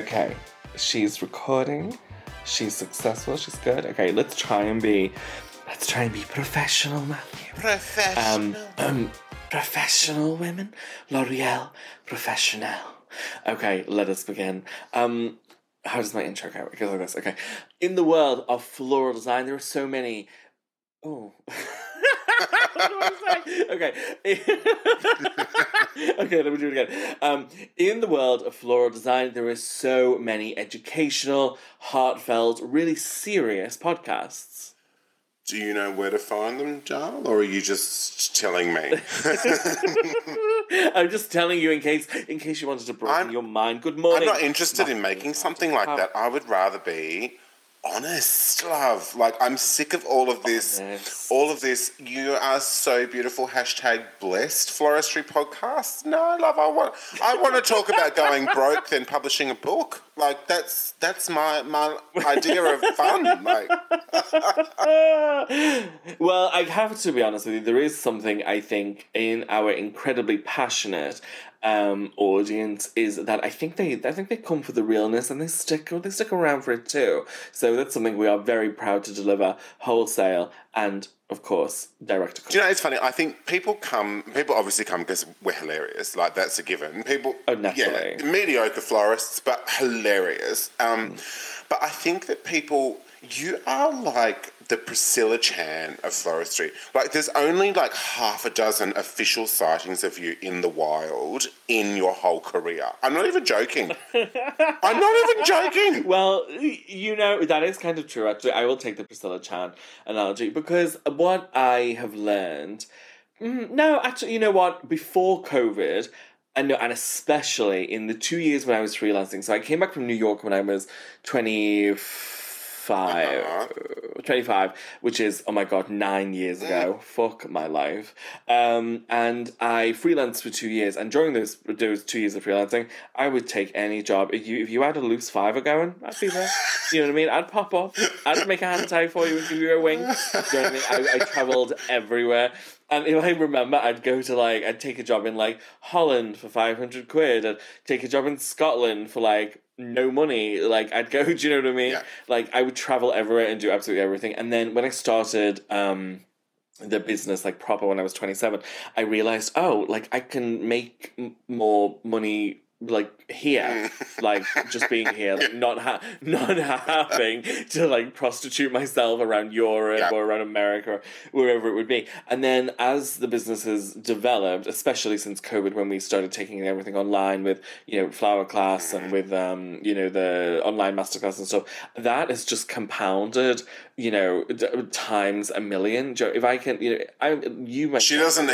Okay, she's recording. She's successful. She's good. Okay, let's try and be professional, Matthew. Professional. Professional women. L'Oreal. Professional. Okay, let us begin. How does my intro go? It goes like this. Okay. In the world of floral design, there are so many... Oh. Okay. Okay, let me do it again. In the world of floral design, there are so many educational, heartfelt, really serious podcasts. Do you know where to find them, Jarl, or are you just telling me? I'm just telling you in case you wanted to broaden your mind. Good morning. I'm not interested in making something like that. I would rather be honest, love. Like, I'm sick of all of this. Honest. All of this. You are so beautiful. #blessed floristry podcast. No, love. I want to talk about going broke, then publishing a book. Like, that's my idea of fun. Like, well, I have to be honest with you. There is something I think in our incredibly passionate audience is that I think they come for the realness and they stick around for it too. So that's something we are very proud to deliver wholesale and, of course, direct. Do you know, it's funny. I think people obviously come because we're hilarious. Like, that's a given. People, oh, naturally. Yeah, mediocre florists, but hilarious. But I think that people, you are like the Priscilla Chan of floristry. Like, there's only like half a dozen official sightings of you in the wild in your whole career. I'm not even joking. Well, you know, that is kind of true, actually. I will take the Priscilla Chan analogy because what I have learned... No, actually, you know what? Before COVID... And especially in the 2 years when I was freelancing. So I came back from New York when I was 25, which is, oh my God, 9 years ago. Fuck my life. And I freelanced for 2 years. And during those 2 years of freelancing, I would take any job. If you had a loose fiver going, I'd be there. You know what I mean? I'd pop up. I'd make a hand tie for you and give you a wink. You know what I mean? I travelled everywhere. And if I remember, I'd take a job in, like, Holland for 500 quid. I'd take a job in Scotland for, like, no money. Like, I'd go, do you know what I mean? Yeah. Like, I would travel everywhere and do absolutely everything. And then when I started the business, like, proper when I was 27, I realised, oh, like, I can make more money... like here, like just being here, like not having to like prostitute myself around Europe or around America or wherever it would be. And then as the business has developed, especially since COVID, when we started taking everything online with, you know, flower class and with, you know, the online masterclass and stuff, that has just compounded, you know, times a million. If I can, you know, she doesn't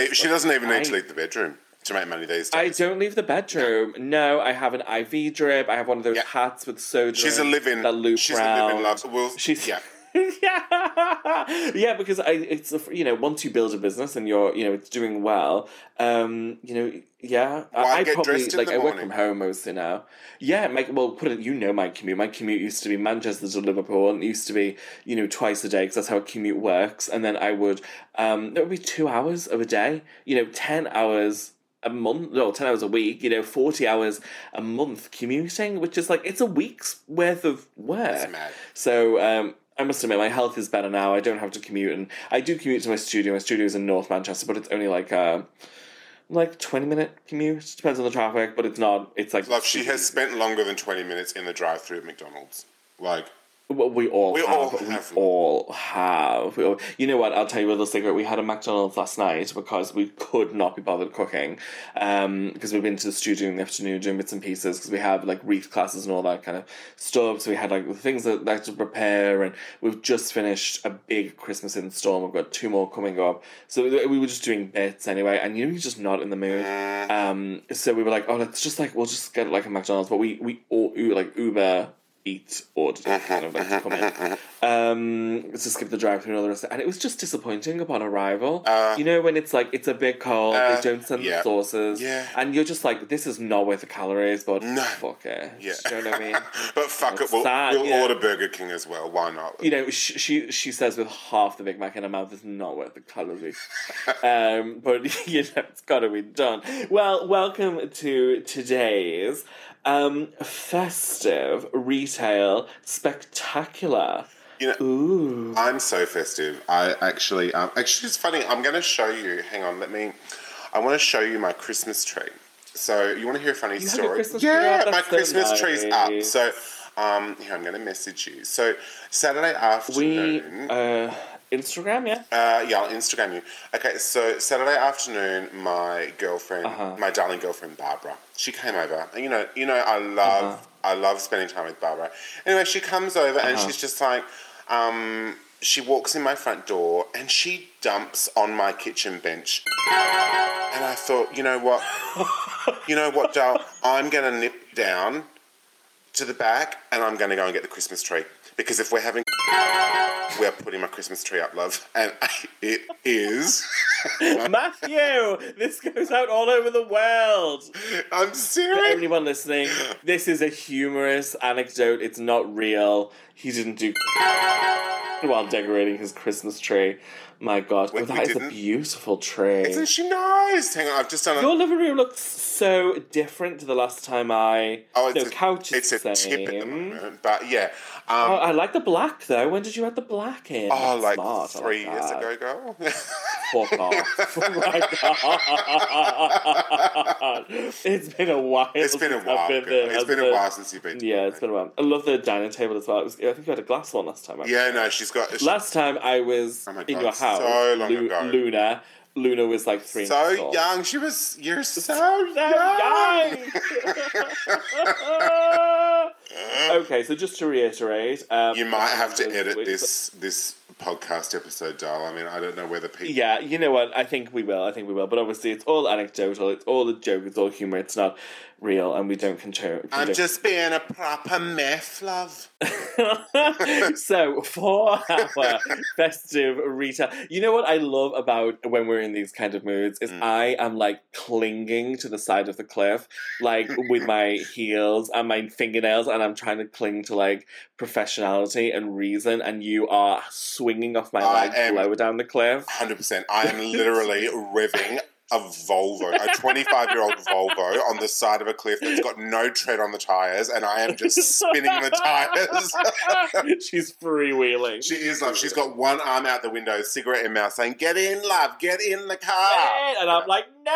even need to leave the bedroom to make money these days. I don't leave the bedroom. No, I have an IV drip. I have one of those hats with soda. She's a living. That loop she's round. A living love. Well, she's because once you build a business and you're, you know, it's doing well, you know, yeah. Why I get probably dressed in like the I morning? Work from home mostly now. Yeah, my commute. My commute used to be Manchester to Liverpool, and it used to be, you know, twice a day because that's how a commute works. And then I would it would be 2 hours of a day. You know, 10 hours. A month, no, 10 hours a week, you know, 40 hours a month commuting, which is like, it's a week's worth of work. That's mad. So, I must admit, my health is better now. I don't have to commute, and I do commute to my studio. My studio is in North Manchester, but it's only like a 20-minute commute. Depends on the traffic, but it's not, it's like... Love, she has spent longer than 20 minutes in the drive-thru at McDonald's. Like... Well, we all have. You know what? I'll tell you a little secret. We had a McDonald's last night because we could not be bothered cooking. Because we've been to the studio in the afternoon doing bits and pieces. Because we have like wreath classes and all that kind of stuff. So we had like the things that I had to prepare, and we've just finished a big Christmas install. We've got 2 more coming up. So we were just doing bits anyway, and you know, you're just not in the mood. So we were like, oh, let's just like we'll just get like a McDonald's, but we all like Uber Eat ordered kind of like to come in. So skip the drive through and all the rest of it. And it was just disappointing upon arrival. You know, when it's like it's a bit cold, they don't send the sauces. Yeah. And you're just like, this is not worth the calories, but fuck it. Yeah. Do you know what I mean? But fuck it, we'll order Burger King as well. Why not? You know, she says with half the Big Mac in her mouth, it's not worth the calories. But you know, it's gotta be done. Well, welcome to today's Festive, retail, spectacular. You know, ooh. I'm so festive. Actually, it's funny. I'm going to show you. Hang on, I want to show you my Christmas tree. So you want to hear a funny story? My Christmas tree's up. So here, I'm going to message you. So Saturday afternoon. Instagram, yeah? Yeah, I'll Instagram you. Okay, so Saturday afternoon, my girlfriend, my darling girlfriend, Barbara, she came over. And you know, I love spending time with Barbara. Anyway, she comes over and she's just like, she walks in my front door and she dumps on my kitchen bench. And I thought, you know what, doll? I'm going to nip down to the back and I'm going to go and get the Christmas tree. Because if we're having... we're putting my Christmas tree up, love. And it is... Matthew, this goes out all over the world. I'm serious. For anyone listening, this is a humorous anecdote. It's not real. He didn't do... while decorating his Christmas tree. My God. Well, that is a beautiful tree. Isn't she nice? Hang on, I've just done... Your living room looks so different to the last time I... Oh, it's couch is the same. It's a tip at the moment, but yeah. I like the black, though. When did you add the black in? Oh, that's like 3 years ago, girl. Fuck off. Oh, my God. It's been a while. It's been a while since you've been... Yeah, it's been a while. I love the dining table as well. I think you had a glass one last time. Yeah, no, she's got... Last time I was... Oh my God, in your house, so long ago. Luna was like 3 years old. So young. You're so young. Okay, so just to reiterate, you might have to edit this podcast episode, doll. I mean, I don't know whether people... Yeah, you know what? I think we will. But obviously, it's all anecdotal. It's all a joke. It's all humour. It's not real, and we don't control... I'm just being a proper meth, love. So, for our festive retail... You know what I love about when we're in these kind of moods is I am, like, clinging to the side of the cliff, like, with my heels and my fingernails, and I'm trying to cling to, like, professionality and reason, and you are swinging off my legs lower down the cliff. 100%. I am literally revving a Volvo, a 25-year-old Volvo on the side of a cliff that's got no tread on the tyres, and I am just spinning the tyres. She's freewheeling. She is, love. She's got one arm out the window, cigarette in mouth, saying, "Get in, love, get in the car." And I'm like, no.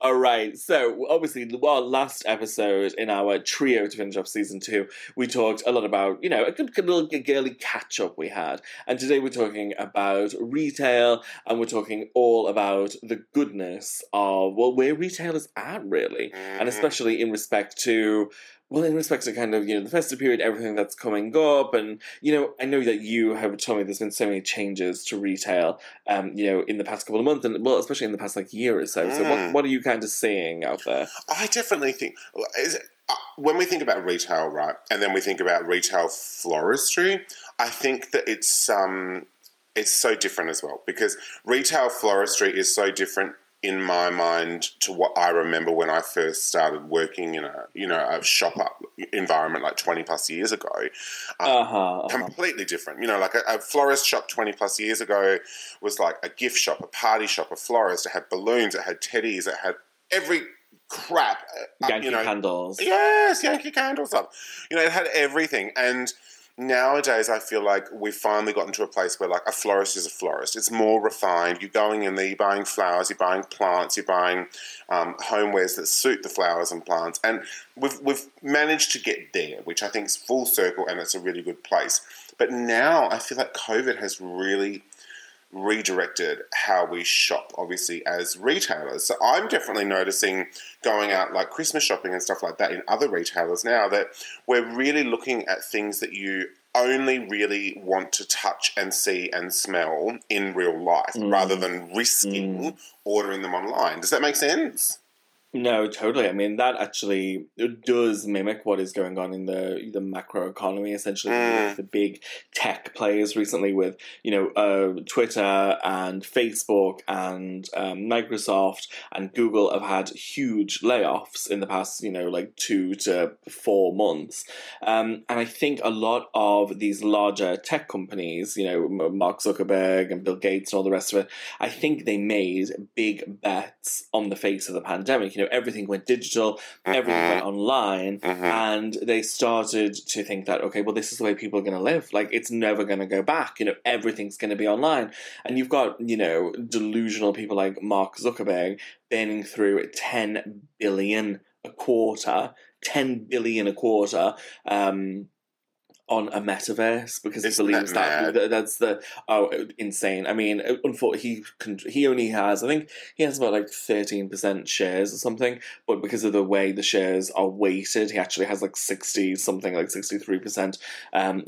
All right, so obviously our last episode in our trio to finish off season 2, we talked a lot about, a good little girly catch-up we had. And today we're talking about retail, and we're talking all about the goodness of, where retailers are, really. And especially in respect to... Well, in respect to kind of, the festive period, everything that's coming up, and, I know that you have told me there's been so many changes to retail, in the past couple of months, and, well, especially in the past, like, year or so. So what are you kind of seeing out there? I definitely think... when we think about retail, right, and then we think about retail floristry, I think that it's so different as well, because retail floristry is so different in my mind to what I remember when I first started working in a shop up environment like 20 plus years ago. Completely different. Like a florist shop 20 plus years ago was like a gift shop, a party shop, a florist. It had balloons, it had teddies, it had every crap. Yankee candles. Yes, Yankee candles up. It had everything. And nowadays, I feel like we've finally gotten to a place where, like, a florist is a florist. It's more refined. You're going in there, you're buying flowers, you're buying plants, you're buying homewares that suit the flowers and plants. And we've managed to get there, which I think is full circle, and it's a really good place. But now I feel like COVID has really redirected how we shop, obviously, as retailers. So I'm definitely noticing going out like Christmas shopping and stuff like that in other retailers now that we're really looking at things that you only really want to touch and see and smell in real life rather than risking ordering them online. Does that make sense? No, totally. I mean, that actually does mimic what is going on in the macro economy, essentially, with the big tech players recently with, Twitter and Facebook and Microsoft and Google have had huge layoffs in the past, 2 to 4 months. And I think a lot of these larger tech companies, Mark Zuckerberg and Bill Gates and all the rest of it, I think they made big bets on the face of the pandemic. you know, everything went digital, everything went online, and they started to think that, okay, well, this is the way people are going to live. Like, it's never going to go back. You know, everything's going to be online. And you've got, you know, delusional people like Mark Zuckerberg burning through $10 billion a quarter, on a metaverse, because he believes that that's the insane. I mean, unfortunately, he only has, I think he has about like 13% shares or something, but because of the way the shares are weighted, he actually has like 63%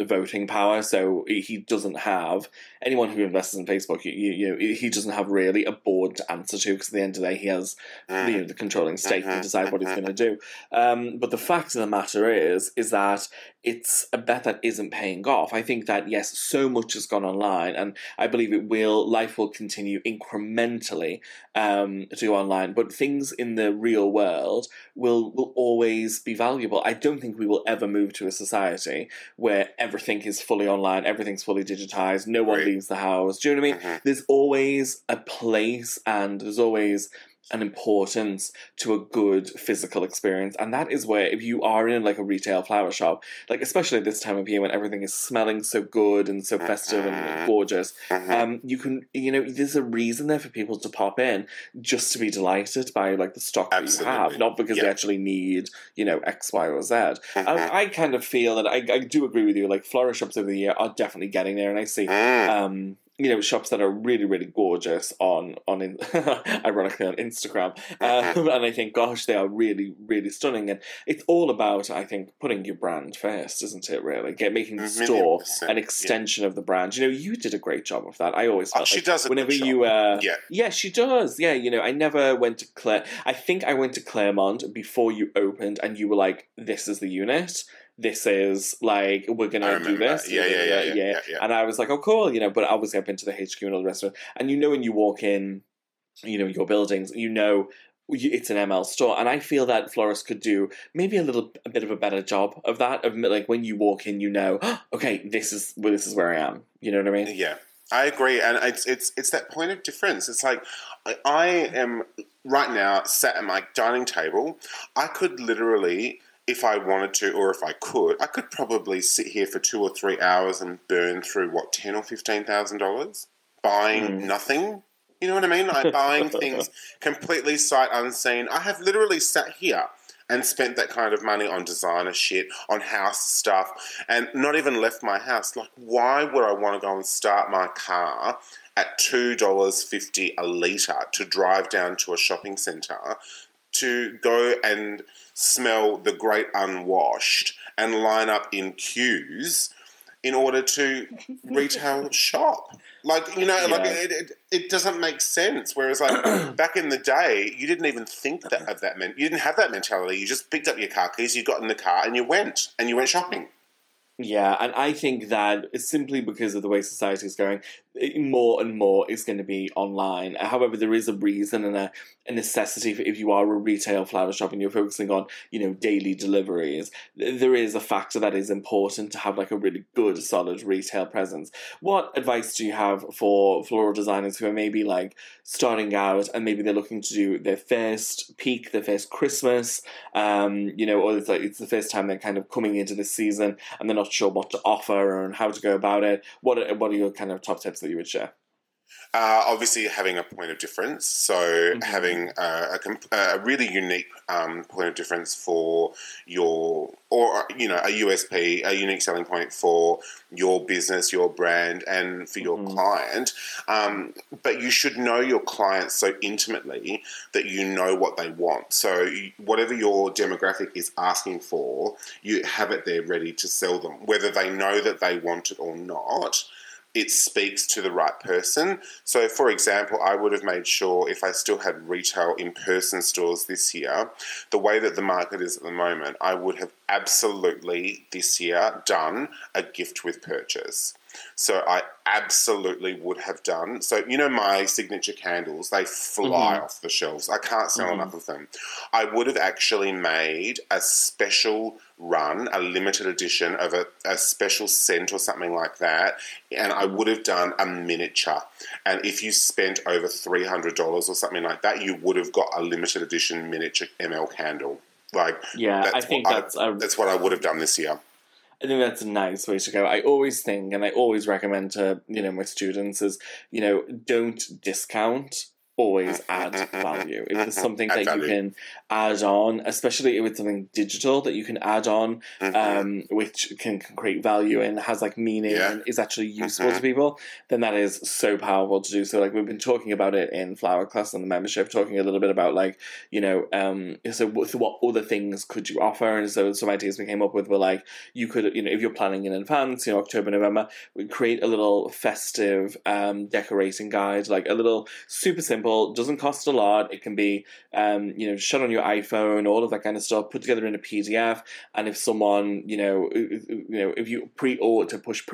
voting power. So he doesn't have anyone who invests in Facebook. You know, he doesn't have really a board to answer to, because at the end of the day, he has the controlling stake to decide what he's going to do. But the fact of the matter is that it's a bet that isn't paying off. I think that, yes, so much has gone online, and I believe life will continue incrementally to go online, but things in the real world will always be valuable. I don't think we will ever move to a society where everything is fully online, everything's fully digitized, no one leaves the house. Do you know what I mean? There's always a place, and there's always an importance to a good physical experience, and that is where, if you are in like a retail flower shop, like especially at this time of year when everything is smelling so good and so festive and gorgeous, you can, you know, there's a reason there for people to pop in just to be delighted by like the stock that you have, not because they actually need, you know, X, Y, or Z. I kind of feel that I do agree with you. Like, flower shops over the year are definitely getting there, and I see. You know, shops that are really, really gorgeous on ironically on Instagram. And I think, gosh, they are really, really stunning. And it's all about, I think, putting your brand first, isn't it, really? Making the store an extension of the brand. You know, you did a great job of that. I always felt she does a whenever good you... Yeah, she does. Yeah, you know, I never went to I think I went to Claremont before you opened, and you were like, this is the unit. This is like, we're gonna do this. Yeah. And I was like, oh, cool, you know. But obviously, I've been to the HQ and all the rest of it. And you know, when you walk in, you know your buildings. You know, it's an ML store, and I feel that florists could do maybe a bit of a better job of that. Of like, when you walk in, you know, okay, this is where I am. You know what I mean? Yeah, I agree. And it's that point of difference. It's like, I am right now sat at my dining table. I could literally, if I wanted to, or if I could probably sit here for 2 or 3 hours and burn through, what, $10,000 or $15,000 buying nothing? You know what I mean? Like, buying things completely sight unseen. I have literally sat here and spent that kind of money on designer shit, on house stuff, and not even left my house. Like, why would I want to go and start my car at $2.50 a litre to drive down to a shopping centre to go and smell the great unwashed and line up in queues in order to retail shop? Like, you know, like it doesn't make sense. Whereas, like, back in the day, you didn't even think that of that meant. You didn't have that mentality. You just picked up your car keys, you got in the car, and you went shopping. Yeah, and I think that simply because of the way society is going, more and more is going to be online. However, there is a reason and a necessity for, if you are a retail flower shop and you're focusing on, you know, daily deliveries, there is a factor that is important to have like a really good, solid retail presence. What advice do you have for floral designers who are maybe like starting out and maybe they're looking to do their first peak, their first Christmas, you know, or it's like it's the first time they're kind of coming into this season and they're not sure what to offer and how to go about it? What are your kind of top tips that you would share? Obviously, having a point of difference. So having a really unique point of difference for a USP, a unique selling point for your business, your brand, and for your client. But you should know your clients so intimately that you know what they want. So whatever your demographic is asking for, you have it there ready to sell them, whether they know that they want it or not. It speaks to the right person. So, for example, I would have made sure, if I still had retail in-person stores this year, the way that the market is at the moment, I would have absolutely this year done a gift with purchase. So I absolutely would have done. So, you know, my signature candles, they fly off the shelves. I can't sell enough of them. I would have actually made a special run a limited edition of a special scent or something like that, and I would have done a miniature. And if you spent over $300 or something like that, you would have got a limited edition miniature ML candle. Like, yeah, that's what I would have done this year. I think that's a nice way to go. I always think, and I always recommend to, you know, my students is, you know, don't discount. Always add value. If there's something that you can add on, especially if it's something digital that you can add on, which can create value and has like meaning and is actually useful to people, then that is so powerful to do. So like we've been talking about it in flower class and the membership, talking a little bit about like, you know, so what other things could you offer? And so some ideas we came up with were like, you could, you know, if you're planning in advance, you know, October, November, we create a little festive decorating guide, like a little super simple. Doesn't cost a lot. It can be, you know, shot on your iPhone, all of that kind of stuff, put together in a PDF. And if someone, if you pre-order before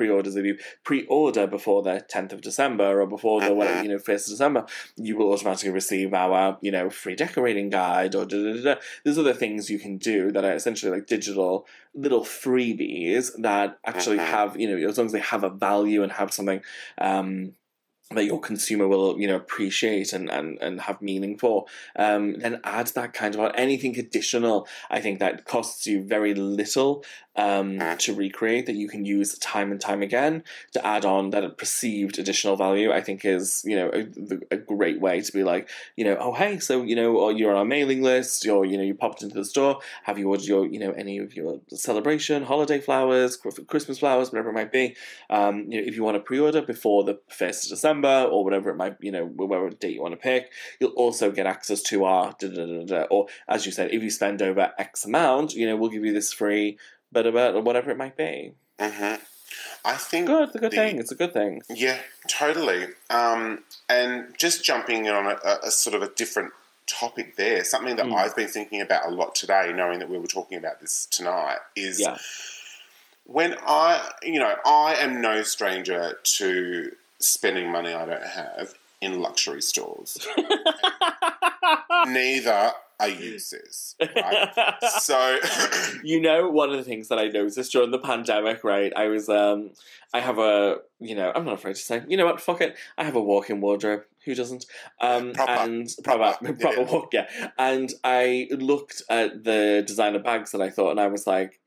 the 10th of December or before the 1st of December, you will automatically receive our, you know, free decorating guide or There's other things you can do that are essentially like digital little freebies that actually have, you know, as long as they have a value and have something, that your consumer will, you know, appreciate and have meaning for, then add that kind of anything additional. I think that costs you very little to recreate, that you can use time and time again to add on that perceived additional value. I think is, you know, a great way to be like, you know, oh hey, so, you know, or you're on our mailing list, or, you know, you popped into the store, have you ordered your, you know, any of your celebration, holiday flowers, Christmas flowers, whatever it might be. You know, if you want to pre-order before the 1st of December, or whatever it might, you know, whatever date you want to pick, you'll also get access to our or as you said, if you spend over X amount, you know, we'll give you this free or whatever it might be. I think it's a good thing. Yeah, totally. And just jumping in on a sort of a different topic there, something that I've been thinking about a lot today, knowing that we were talking about this tonight, is when I am no stranger to spending money I don't have in luxury stores. Neither are you, sis. Right? So, you know, one of the things that I noticed during the pandemic, right? I was, I have a, you know, I'm not afraid to say, you know what, fuck it. I have a walk-in wardrobe. Who doesn't? Proper walk. And I looked at the designer bags that I thought, and I was like,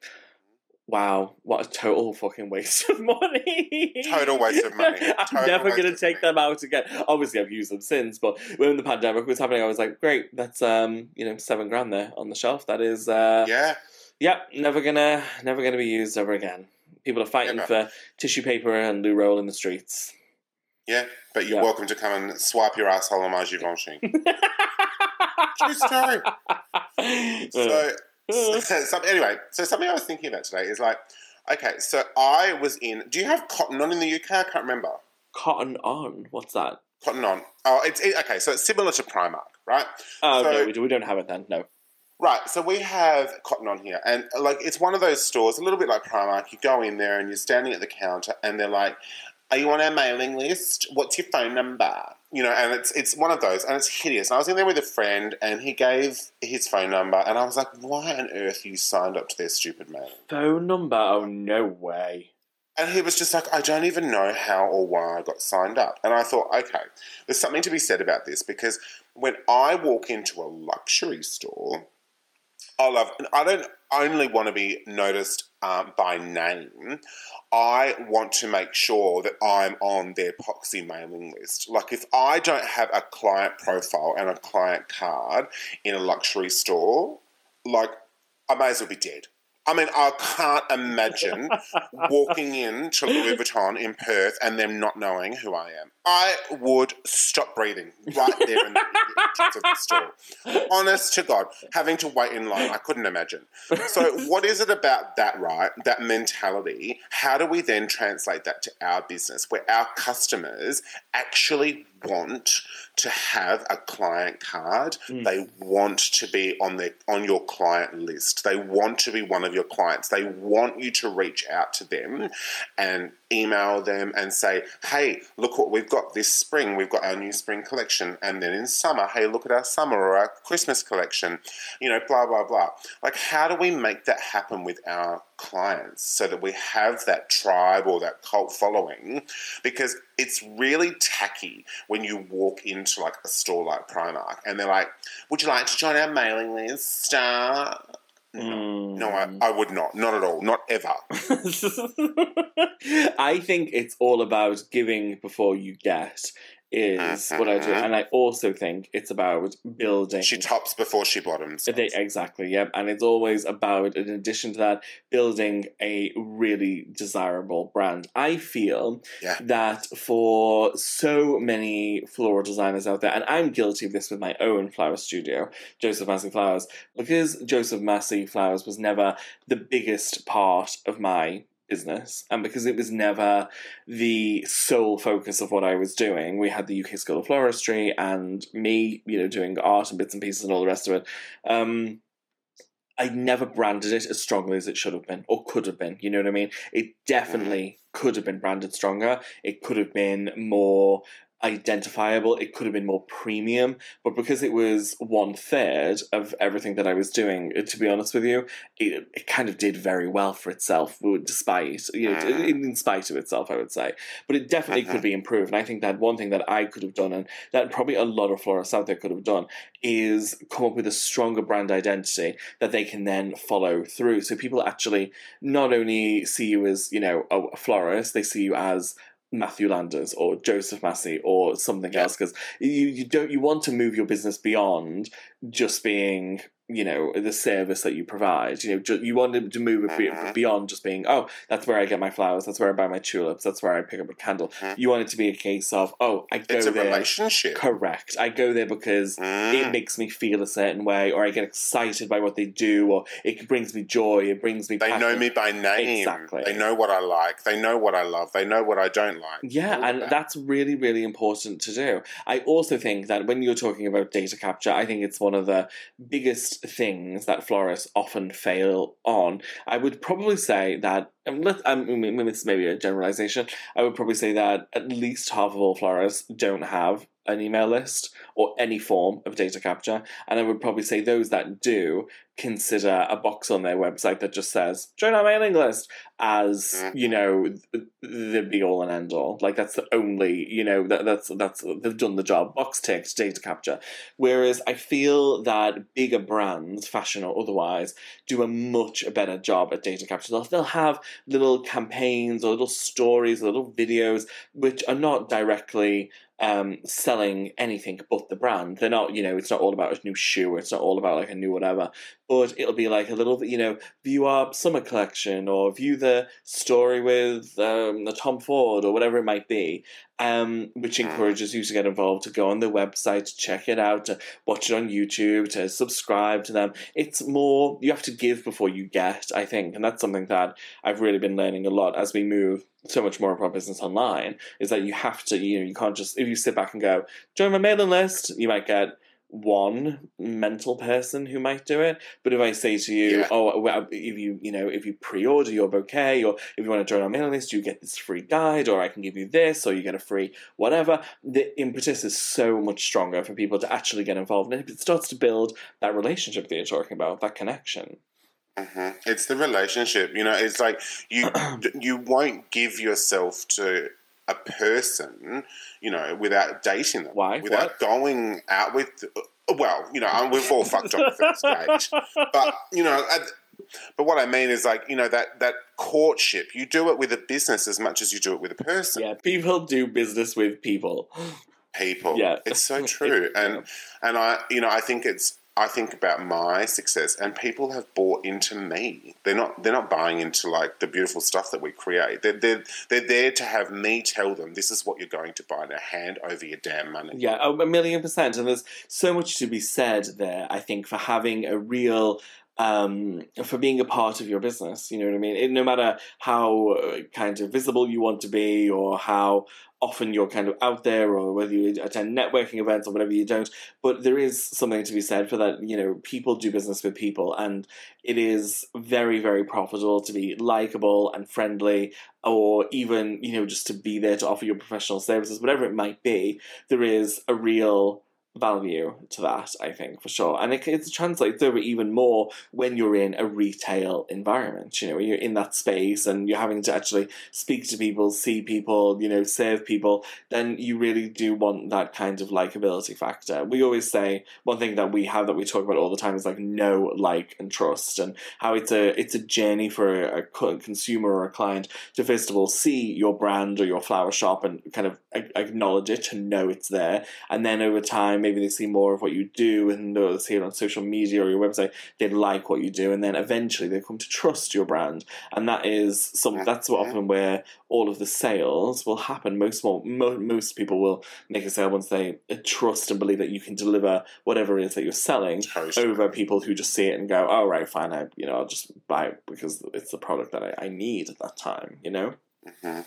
wow, what a total fucking waste of money. Total waste of money. I'm never going to take them out again. Obviously, I've used them since, but when the pandemic was happening, I was like, great, that's, you know, $7,000 there on the shelf. That is, never gonna be used ever again. People are fighting for tissue paper and loo roll in the streets. Yeah, but you're welcome to come and swipe your asshole on my Givenchy. True story. So something I was thinking about today is like, okay, so I was in... Do you have Cotton On in the UK? I can't remember. Cotton On? What's that? Cotton On. Oh, okay, so it's similar to Primark, right? Oh, so, no, we don't have it then, no. Right, so we have Cotton On here, and like it's one of those stores, a little bit like Primark. You go in there and you're standing at the counter and they're like, are you on our mailing list? What's your phone number? You know, and it's one of those, and it's hideous. And I was in there with a friend, and he gave his phone number, and I was like, why on earth you signed up to their stupid mailing? Phone number? Oh, no way. And he was just like, I don't even know how or why I got signed up. And I thought, okay, there's something to be said about this, because when I walk into a luxury store, I don't only want to be noticed by name. I want to make sure that I'm on their poxy mailing list. Like, if I don't have a client profile and a client card in a luxury store, like, I may as well be dead. I mean, I can't imagine walking in to Louis Vuitton in Perth and them not knowing who I am. I would stop breathing right there in the entrance of the store. Honest to God, having to wait in line, I couldn't imagine. So what is it about that, right, that mentality? How do we then translate that to our business, where our customers actually want to have a client card? They want to be on your client list. They want to be one of of your clients. They want you to reach out to them and email them and say, hey, look what we've got this spring. We've got our new spring collection. And then in summer, hey, look at our summer or our Christmas collection, you know, blah, blah, blah. Like, how do we make that happen with our clients so that we have that tribe or that cult following? Because it's really tacky when you walk into like a store like Primark and they're like, would you like to join our mailing list? No, I would not. Not at all. Not ever. I think it's all about giving before you get is what I do. And I also think it's about building. She tops before she bottoms. Exactly, yep. And it's always about, in addition to that, building a really desirable brand. I feel that for so many floral designers out there, and I'm guilty of this with my own flower studio, Joseph Massey Flowers, because Joseph Massey Flowers was never the biggest part of my business, and because it was never the sole focus of what I was doing. We had the UK School of Floristry and me, you know, doing art and bits and pieces and all the rest of it. I never branded it as strongly as it should have been or could have been. You know what I mean? It definitely could have been branded stronger. It could have been more identifiable. It could have been more premium, but because it was 1/3 of everything that I was doing, to be honest with you, it kind of did very well for itself, despite, you know, in spite of itself, I would say. But it definitely could be improved. And I think that one thing that I could have done, and that probably a lot of florists out there could have done, is come up with a stronger brand identity that they can then follow through. So people actually not only see you as, you know, a florist, they see you as Matthew Landers or Joseph Massey or something else, because you want to move your business beyond just being, you know, the service that you provide. You know, you want to move it beyond just being, oh, that's where I get my flowers, that's where I buy my tulips, that's where I pick up a candle. You want it to be a case of, oh, I go there. It's a relationship. Correct. I go there because it makes me feel a certain way, or I get excited by what they do, or it brings me joy, it brings me passion. They know me by name. Exactly. They know what I like. They know what I love. They know what I don't like. Yeah, and that's really, really important to do. I also think that when you're talking about data capture, I think it's one of the biggest things that florists often fail on. I would probably say that, and this is maybe a generalization, I would probably say that at least half of all florists don't have an email list or any form of data capture. And I would probably say those that do consider a box on their website that just says, join our mailing list, as, you know, the be all and end all. Like, that's the only, you know, that's they've done the job. Box ticked, data capture. Whereas I feel that bigger brands, fashion or otherwise, do a much better job at data capture. They'll have little campaigns or little stories, or little videos, which are not directly selling anything but the brand. They're not, you know, it's not all about a new shoe, it's not all about like a new whatever, but it'll be like a little, you know, view our summer collection, or view the story with the Tom Ford, or whatever it might be, which encourages you to get involved, to go on their website, to check it out, to watch it on YouTube, to subscribe to them. It's more, you have to give before you get, I think, and that's something that I've really been learning a lot as we move so much more of our business online, is that you have to, you know, you can't just, if you sit back and go, join my mailing list, you might get one mental person who might do it. But if I say to you, oh, well, if you, you know, if you pre-order your bouquet, or if you want to join our mailing list, you get this free guide, or I can give you this, or you get a free whatever, the impetus is so much stronger for people to actually get involved. And it starts to build that relationship that you're talking about, that connection. It's the relationship, you know, it's like you won't give yourself to a person, you know, without dating them. Why? Without going out with, well, you know, we've all fucked on the first date. But, you know, but what I mean is, like, you know, that courtship, you do it with a business as much as you do it with a person. Yeah, people do business with people. Yeah. It's so true. And I, you know, I think about my success, and people have bought into me. They're not buying into like the beautiful stuff that we create. They're there to have me tell them, this is what you're going to buy, now hand over your damn money. Yeah, 1,000,000%. And there's so much to be said there, I think, for having a real for being a part of your business. You know what I mean? No matter how kind of visible you want to be, or how often you're kind of out there, or whether you attend networking events or whatever you don't. But there is something to be said for that. You know, people do business with people, and it is very, very profitable to be likable and friendly, or even, you know, just to be there to offer your professional services, whatever it might be. There is a real value to that, I think, for sure. And it translates over even more when you're in a retail environment, you know, when you're in that space and you're having to actually speak to people, see people, you know, serve people, then you really do want that kind of likability factor. We always say, one thing that we have that we talk about all the time is like know, like, and trust, and how it's a journey for a consumer or a client to first of all see your brand or your flower shop and kind of acknowledge it, to know it's there, and then over time maybe they see more of what you do and they see it on social media or your website, they like what you do, and then eventually they come to trust your brand. And that is that's often where all of the sales will happen. Most people will make a sale once they trust and believe that you can deliver whatever it is that you're selling over people who just see it and go, oh, right, fine, I'll just buy it because it's the product that I need at that time, you know? Mm-hmm.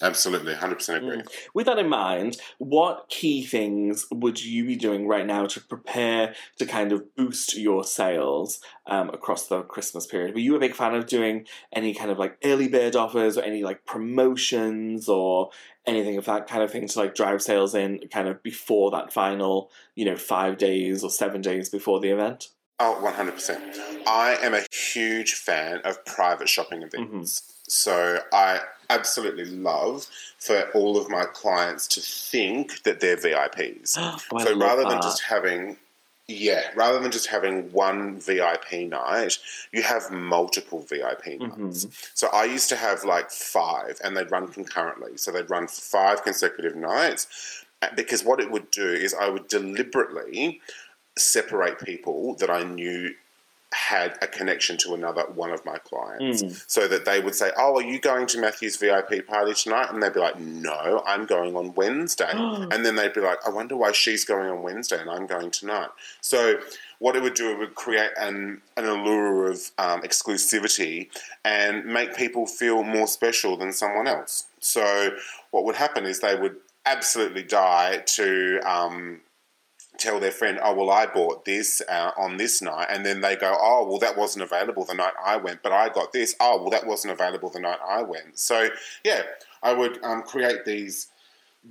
Absolutely, 100% agree. Mm. With that in mind, what key things would you be doing right now to prepare to kind of boost your sales across the Christmas period? Were you a big fan of doing any kind of like early bird offers or any like promotions or anything of that kind of thing to like drive sales in kind of before that final, 5 days or 7 days before the event? Oh, 100%. I am a huge fan of private shopping events. Mm-hmm. So I absolutely love for all of my clients to think that they're VIPs. Rather than just having one VIP night, you have multiple VIP nights. Mm-hmm. So I used to have like 5 and they'd run concurrently. So they'd run 5 consecutive nights, because what it would do is I would deliberately separate people that I knew had a connection to another one of my clients, so that they would say, oh, are you going to Matthew's VIP party tonight? And they'd be like, no, I'm going on Wednesday. And then they'd be like, I wonder why she's going on Wednesday and I'm going tonight. So what it would do, it would create an allure of exclusivity and make people feel more special than someone else. So what would happen is they would absolutely die to tell their friend, oh, well, I bought this on this night, and then they go, oh, well, that wasn't available the night I went, but I got this. Oh, well, that wasn't available the night I went. So, yeah, I would create these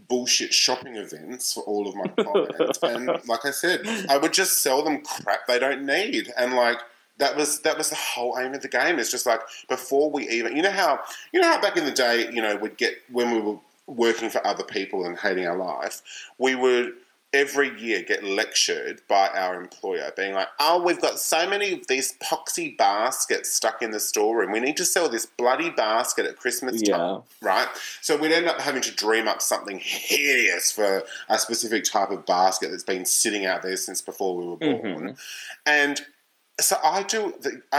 bullshit shopping events for all of my clients, and like I said, I would just sell them crap they don't need, and like, That was the whole aim of the game. It's just like, before we even, you know how back in the day, we'd get, when we were working for other people and hating our life, we would every year get lectured by our employer being like, oh, we've got so many of these poxy baskets stuck in the storeroom. We need to sell this bloody basket at Christmas time, right? So we'd end up having to dream up something hideous for a specific type of basket that's been sitting out there since before we were born. Mm-hmm. And so I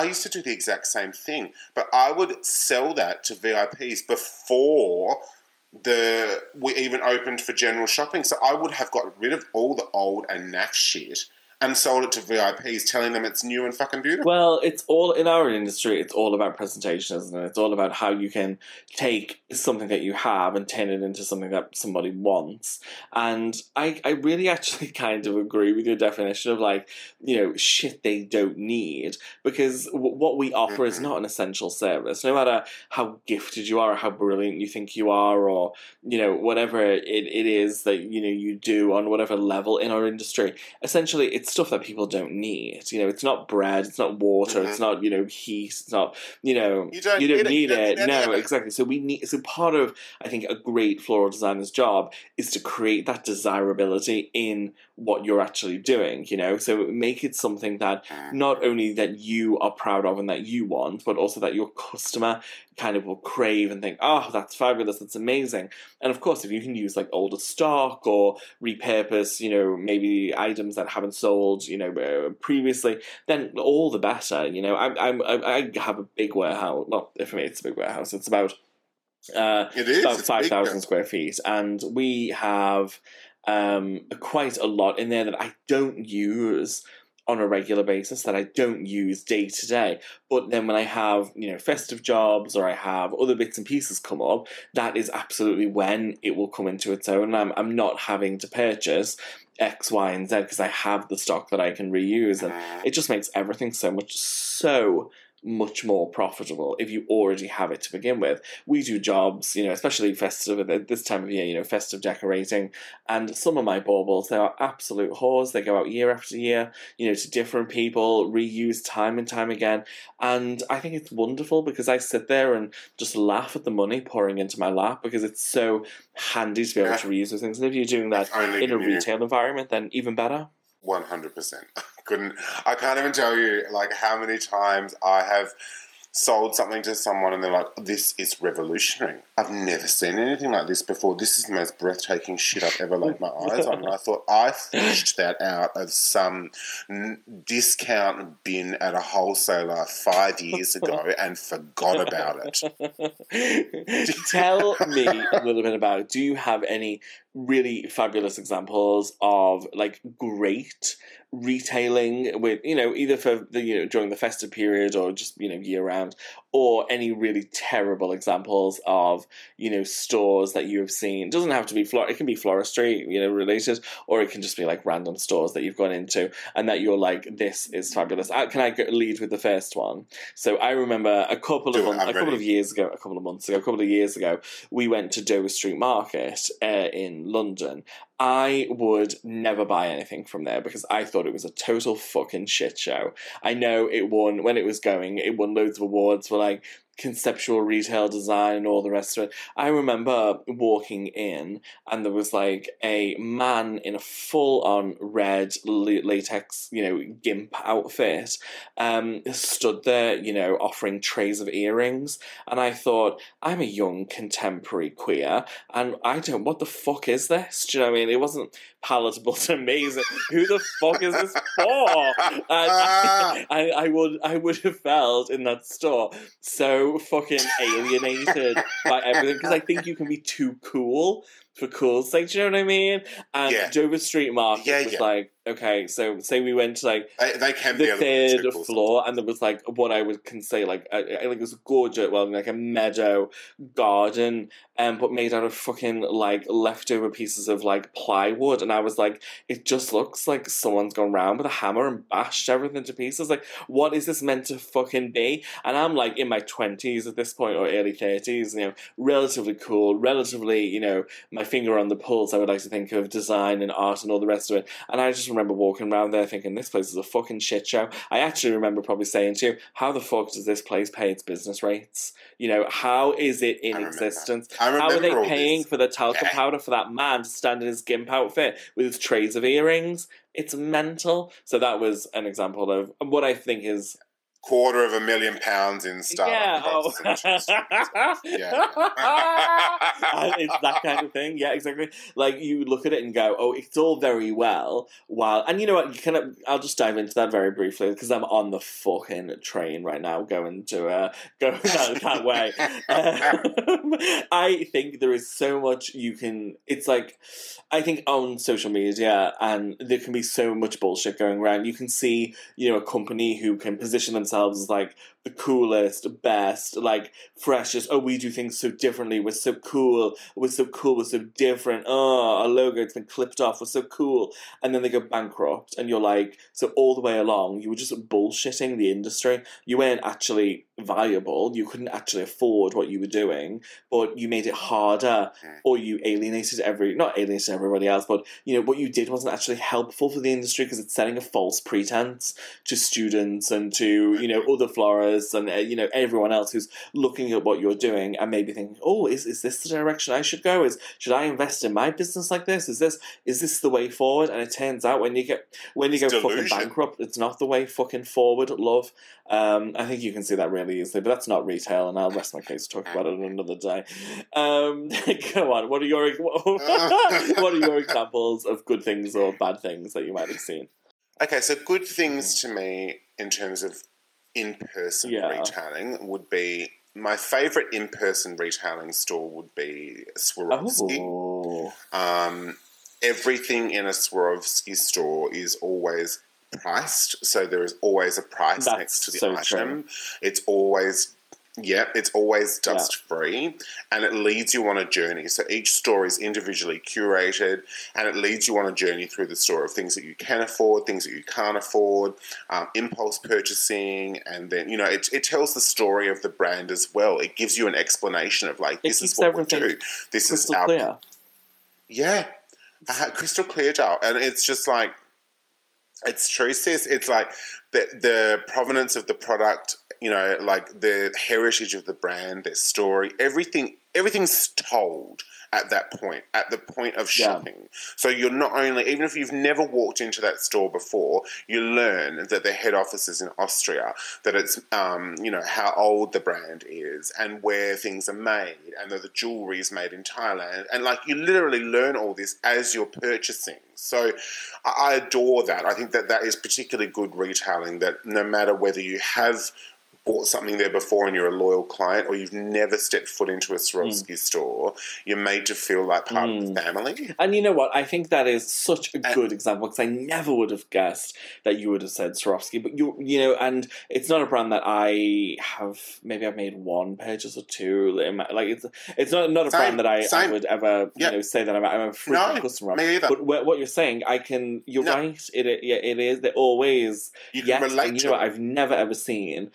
used to do the exact same thing, but I would sell that to VIPs before we even opened for general shopping. So I would have got rid of all the old and naff shit and sold it to VIPs, telling them it's new and fucking beautiful. Well, it's all, in our industry, it's all about presentation, isn't it? It's all about how you can take something that you have and turn it into something that somebody wants. And I really actually kind of agree with your definition of like, shit they don't need, because what we offer is not an essential service. No matter how gifted you are or how brilliant you think you are, or, whatever it is that, you do on whatever level in our industry, essentially it's stuff that people don't need. It's not bread, it's not water, it's not heat, it's not you don't need it. No, exactly. So part of, I think, a great floral designer's job is to create that desirability in what you're actually doing, so make it something that not only that you are proud of and that you want, but also that your customer kind of will crave and think, oh, that's fabulous, that's amazing. And of course, if you can use like older stock or repurpose, maybe items that haven't sold, previously, then all the better. I have a big warehouse. Well, for me, it's a big warehouse. It's about 5,000 square feet, and we have quite a lot in there that I don't use on a regular basis that I don't use day to day. But then when I have, you know, festive jobs or I have other bits and pieces come up, that is absolutely when it will come into its own. And I'm not having to purchase X, Y, and Z because I have the stock that I can reuse. And it just makes everything so much more profitable if you already have it to begin with. We do jobs, you know, especially festive at this time of year, you know, festive decorating, and some of my baubles, they are absolute whores. They go out year after year, you know, to different people, reused time and time again, and I think it's wonderful because I sit there and just laugh at the money pouring into my lap because it's so handy to be able to reuse those things. And if you're doing that in a retail environment, then even better. 100%. I can't even tell you, like, how many times I have sold something to someone and they're like, this is revolutionary. I've never seen anything like this before. This is the most breathtaking shit I've ever laid my eyes on. And I thought I fished that out of some discount bin at a wholesaler 5 years ago and forgot about it. Tell me a little bit about, do you have any really fabulous examples of, like, great retailing with, you know, either for the, you know, during the festive period or just, you know, year round, or any really terrible examples of, you know, stores that you have seen? It doesn't have to be it can be floristry, you know, related, or it can just be like random stores that you've gone into and that you're like, this is fabulous. Can I lead with the first one? So I remember a couple of years ago, we went to Dover Street Market in London. I would never buy anything from there because I thought it was a total fucking shit show. I know it won loads of awards for, like, conceptual retail design and all the rest of it. I remember walking in and there was, like, a man in a full-on red latex, you know, gimp outfit, stood there, you know, offering trays of earrings, and I thought, I'm a young contemporary queer and what the fuck is this? Do you know what I mean? It wasn't palatable to me. Who the fuck is this for? And I would have felt in that store so fucking alienated by everything, because I think you can be too cool for cool's sake. Do you know what I mean? And Dover Street Market was like, okay, so say we went to, like, they can the third cool floor, and there was, like, what I would can say, like, it was gorgeous, well, like a meadow garden, but made out of fucking, like, leftover pieces of, like, plywood, and I was like, it just looks like someone's gone round with a hammer and bashed everything to pieces. Like, what is this meant to fucking be? And I'm, like, in my 20s at this point, or early 30s, you know, relatively cool, relatively, you know, my finger on the pulse, I would like to think, of design and art and all the rest of it. And I just remember walking around there thinking, this place is a fucking shit show. I actually remember probably saying to you, how the fuck does this place pay its business rates? You know, how is it in existence? How are they paying for the talcum powder for that man to stand in his gimp outfit with his trays of earrings? It's mental. So that was an example of what I think is £250,000 in stuff. Yeah. Oh. It's that kind of thing. Yeah, exactly. Like, you look at it and go, oh, it's all very well. Wow. And you know what? I'll just dive into that very briefly because I'm on the fucking train right now going that way. I think there is so much you can... It's like, I think on social media, and there can be so much bullshit going around. You can see, you know, a company who can position themselves as, like, the coolest, best, like, freshest. Oh, we do things so differently. We're so cool. We're so cool. We're so different. Oh, our logo's been clipped off. We're so cool. And then they go bankrupt. And you're like, so all the way along, you were just bullshitting the industry. You weren't actually viable. You couldn't actually afford what you were doing, but you made it harder, or you not alienated everybody else, but, you know, what you did wasn't actually helpful for the industry because it's setting a false pretense to students and to, you know, other florists and, you know, everyone else who's looking at what you're doing and maybe thinking, oh, is this the direction I should go? Should I invest in my business like this? Is this the way forward? And it turns out when you go fucking bankrupt, it's not the way fucking forward, love. I think you can see that really easily, but that's not retail, and I'll rest my case to talk about it another day. Go on. What are your examples of good things or bad things that you might have seen? Okay, so good things to me in terms of in-person retailing would be, my favourite in-person retailing store would be Swarovski. Everything in a Swarovski store is always priced, so there is always a price next to the item. True. It's always dust-free, and it leads you on a journey. So each store is individually curated, and it leads you on a journey through the store of things that you can afford, things that you can't afford, impulse purchasing, and then, you know, it tells the story of the brand as well. It gives you an explanation of, like, this is what we do. This is our... Clear. Yeah. Crystal clear, dark. And it's just like... It's true, sis. It's like the provenance of the product... You know, like the heritage of the brand, their story, everything's told at that point, at the point of shopping. Yeah. So you're not only, even if you've never walked into that store before, you learn that their head office is in Austria, that it's, you know, how old the brand is and where things are made and that the jewellery is made in Thailand. And like you literally learn all this as you're purchasing. So I adore that. I think that that is particularly good retailing, that no matter whether you have... bought something there before and you're a loyal client, or you've never stepped foot into a Swarovski store, you're made to feel like part of the family. And you know what? I think that is such a good example, because I never would have guessed that you would have said Swarovski. But, you know, and it's not a brand that I have... Maybe I've made one purchase or two. Like, it's not a brand that I would ever you know, say that I'm a frequent customer of. Me either. But what you're saying, I can... You're right. It is. They're always... You can relate and, you know, to what? I've never, ever seen...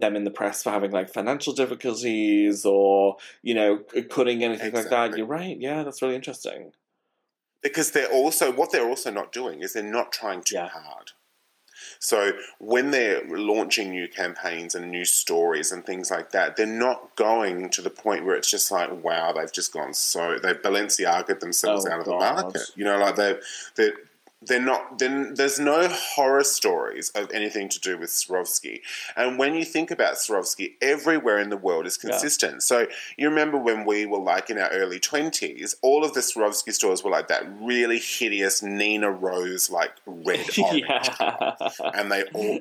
them in the press for having like financial difficulties or, you know, cutting anything like that. You're right. Yeah, that's really interesting. Because they're also, what they're also not doing is they're not trying too hard. So when they're launching new campaigns and new stories and things like that, they're not going to the point where it's just like, wow, they've just gone so, they've Balenciaga'd themselves out of the market. You know, like they're not. Then there's no horror stories of anything to do with Swarovski. And when you think about Swarovski, everywhere in the world is consistent. Yeah. So you remember when we were like in our early 20s, all of the Swarovski stores were like that really hideous Nina Rose like red orange color, and they all.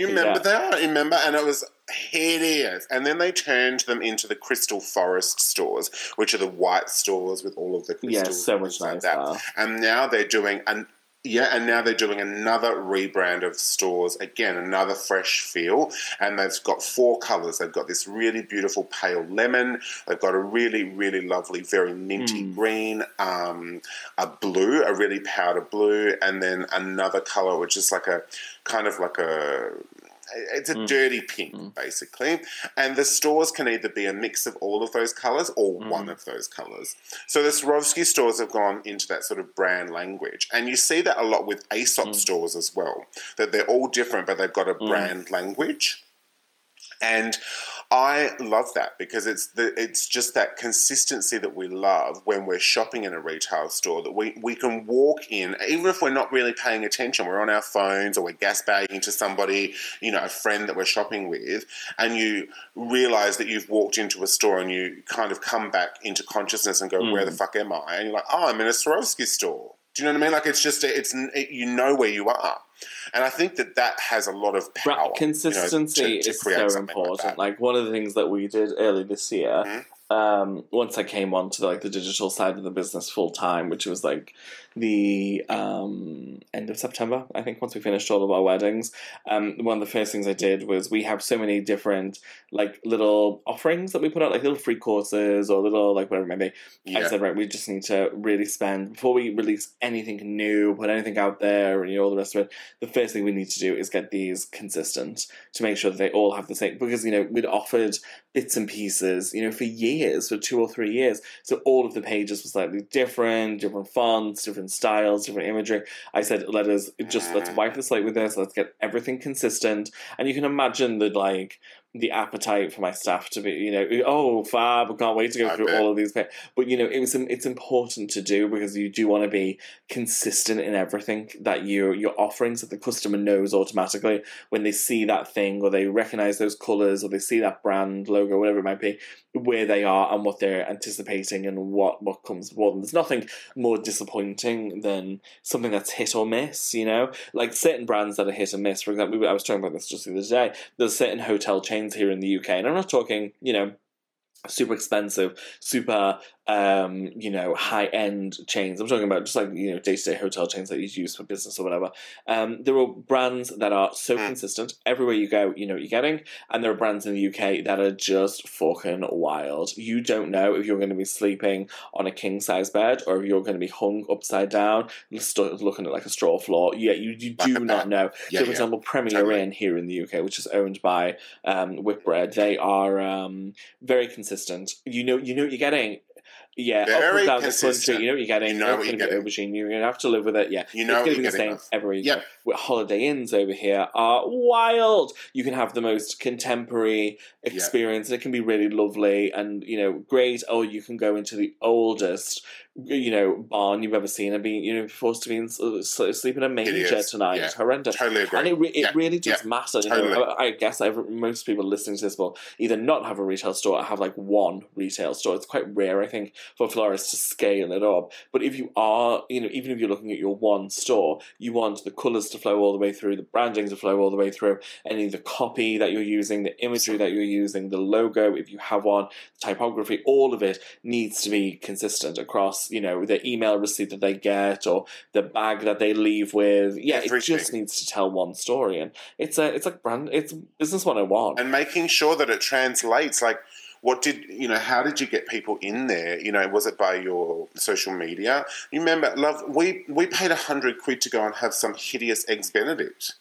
You remember, and it was hideous. And then they turned them into the Crystal Forest stores, which are the white stores with all of the crystals. Yeah, so much like that. Wow. And now they're doing another rebrand of stores, again, another fresh feel, and they've got four colours. They've got this really beautiful pale lemon, they've got a really, really lovely, very minty green, a blue, a really powder blue, and then another colour which is like a, kind of like a... It's a dirty pink, basically. And the stores can either be a mix of all of those colours or one of those colours. So the Swarovski stores have gone into that sort of brand language. And you see that a lot with Aesop stores as well, that they're all different, but they've got a brand language. And I love that because it's just that consistency that we love when we're shopping in a retail store, that we can walk in, even if we're not really paying attention, we're on our phones or we're gasbagging to somebody, you know, a friend that we're shopping with, and you realise that you've walked into a store and you kind of come back into consciousness and go, where the fuck am I? And you're like, oh, I'm in a Swarovski store. Do you know what I mean? Like it's just, you know where you are. And I think that has a lot of power. Consistency, you know, to is so important. Like one of the things that we did early this year, once I came on to the digital side of the business full time, which was like the end of September, I think, once we finished all of our weddings, one of the first things I did was we have so many different like little offerings that we put out, like little free courses or little like whatever it may be. I said, right, we just need to really spend, before we release anything new, put anything out there and, you know, all the rest of it, the first thing we need to do is get these consistent to make sure that they all have the same, because, you know, we'd offered bits and pieces, you know, for years, for 2 or 3 years, so all of the pages were slightly different fonts, different styles, different imagery. I said, let's wipe the slate with this, let's get everything consistent. And you can imagine that, like, the appetite for my staff to be, you know, oh, fab, I can't wait to go through all of these. But, you know, it's important to do, because you do want to be consistent in everything that you're offering, so the customer knows automatically when they see that thing, or they recognise those colours, or they see that brand logo, whatever it might be, where they are and what they're anticipating and what comes before them. There's nothing more disappointing than something that's hit or miss, you know? Like certain brands that are hit and miss. For example, I was talking about this just the other day. There's certain hotel chains here in the UK, and I'm not talking, you know, super expensive, super you know, high-end chains. I'm talking about just like, you know, day-to-day hotel chains that you use for business or whatever. There are brands that are so consistent. Everywhere you go, you know what you're getting. And there are brands in the UK that are just fucking wild. You don't know if you're going to be sleeping on a king-size bed or if you're going to be hung upside down looking at like a straw floor. Yeah, you do not know. Yeah, so, for example, Premier Inn here in the UK, which is owned by Whitbread, they are very consistent. You know what you're getting. Yeah, very consistent. You know what you're getting. You know what you're getting. Aubergine. You're going to have to live with it. Yeah, you know it's going to be the same every year. Yep. With Holiday Inns over here are wild. You can have the most contemporary experience, and it can be really lovely and, you know, great. Or you can go into the oldest, you know, barn you've ever seen and be, you know, forced to be in, sleep in a manger tonight. Yeah. It's horrendous. Totally agree. And it really does matter. Totally. You know, I guess most people listening to this will either not have a retail store or have like one retail store. It's quite rare, I think, for florists to scale it up. But if you are, you know, even if you're looking at your one store, you want the colours to flow all the way through, the branding to flow all the way through, any of the copy that you're using, the imagery that you're using, the logo, if you have one, the typography, all of it needs to be consistent across, you know, the email receipt that they get or the bag that they leave with. Yeah, everything. It just needs to tell one story. And it's business 101. And making sure that it translates, like, how did you get people in there? You know, was it by your social media? You remember, love, we paid 100 quid to go and have some hideous Eggs Benedict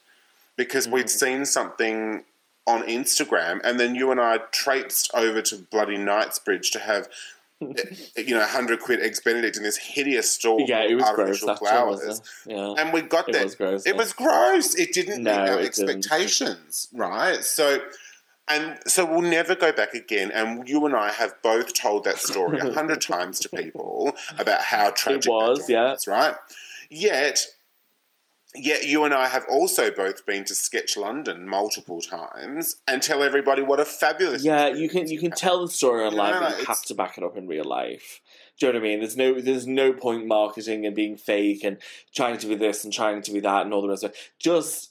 because we'd seen something on Instagram, and then you and I traipsed over to bloody Knightsbridge to have, you know, 100 quid Eggs Benedict in this hideous store. Yeah, it was artificial flowers. Yeah. And we got there. It was gross. It didn't meet our expectations, right? So we'll never go back again. And you and I have both told that story 100 times to people about how tragic it was, right? Yet you and I have also both been to Sketch London multiple times and tell everybody what a fabulous you can tell the story online, but you have to back it up in real life. Do you know what I mean? There's no point marketing and being fake and trying to be this and trying to be that and all the rest of it. Just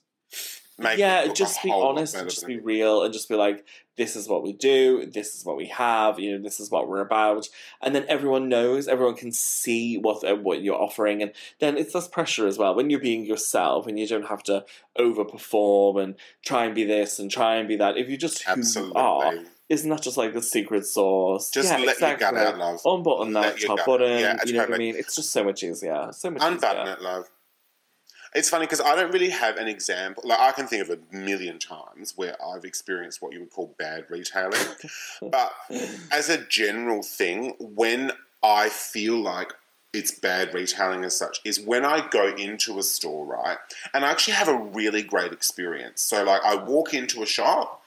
be honest and just be real and just be like, this is what we do, this is what we have, you know, this is what we're about. And then everyone knows, everyone can see what you're offering. And then it's less pressure as well when you're being yourself and you don't have to overperform and try and be this and try and be that. If you just who you are, isn't that just like the secret sauce? Just let your gut out, love. Unbutton that top button. Yeah, you know what I mean? It's just so much easier. So much Unbutton easier. It, love. It's funny because I don't really have an example. Like, I can think of a million times where I've experienced what you would call bad retailing. But as a general thing, when I feel like it's bad retailing as such is when I go into a store, right, and I actually have a really great experience. So, like, I walk into a shop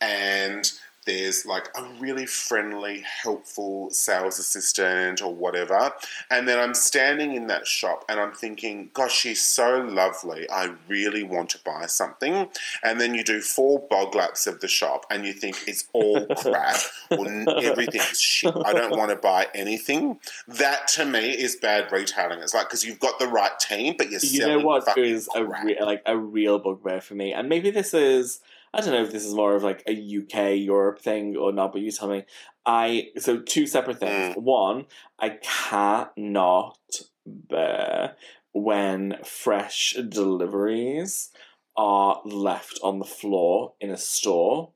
and there's like a really friendly, helpful sales assistant or whatever. And then I'm standing in that shop and I'm thinking, gosh, she's so lovely. I really want to buy something. And then you do 4 bog laps of the shop and you think it's all crap or everything's shit. I don't want to buy anything. That to me is bad retailing. It's like, because you've got the right team, but you're selling fucking crap. A real bugbear for me. And maybe this is, I don't know if this is more of like a UK, Europe thing or not, but you tell me. So 2 separate things. One, I cannot bear when fresh deliveries are left on the floor in a store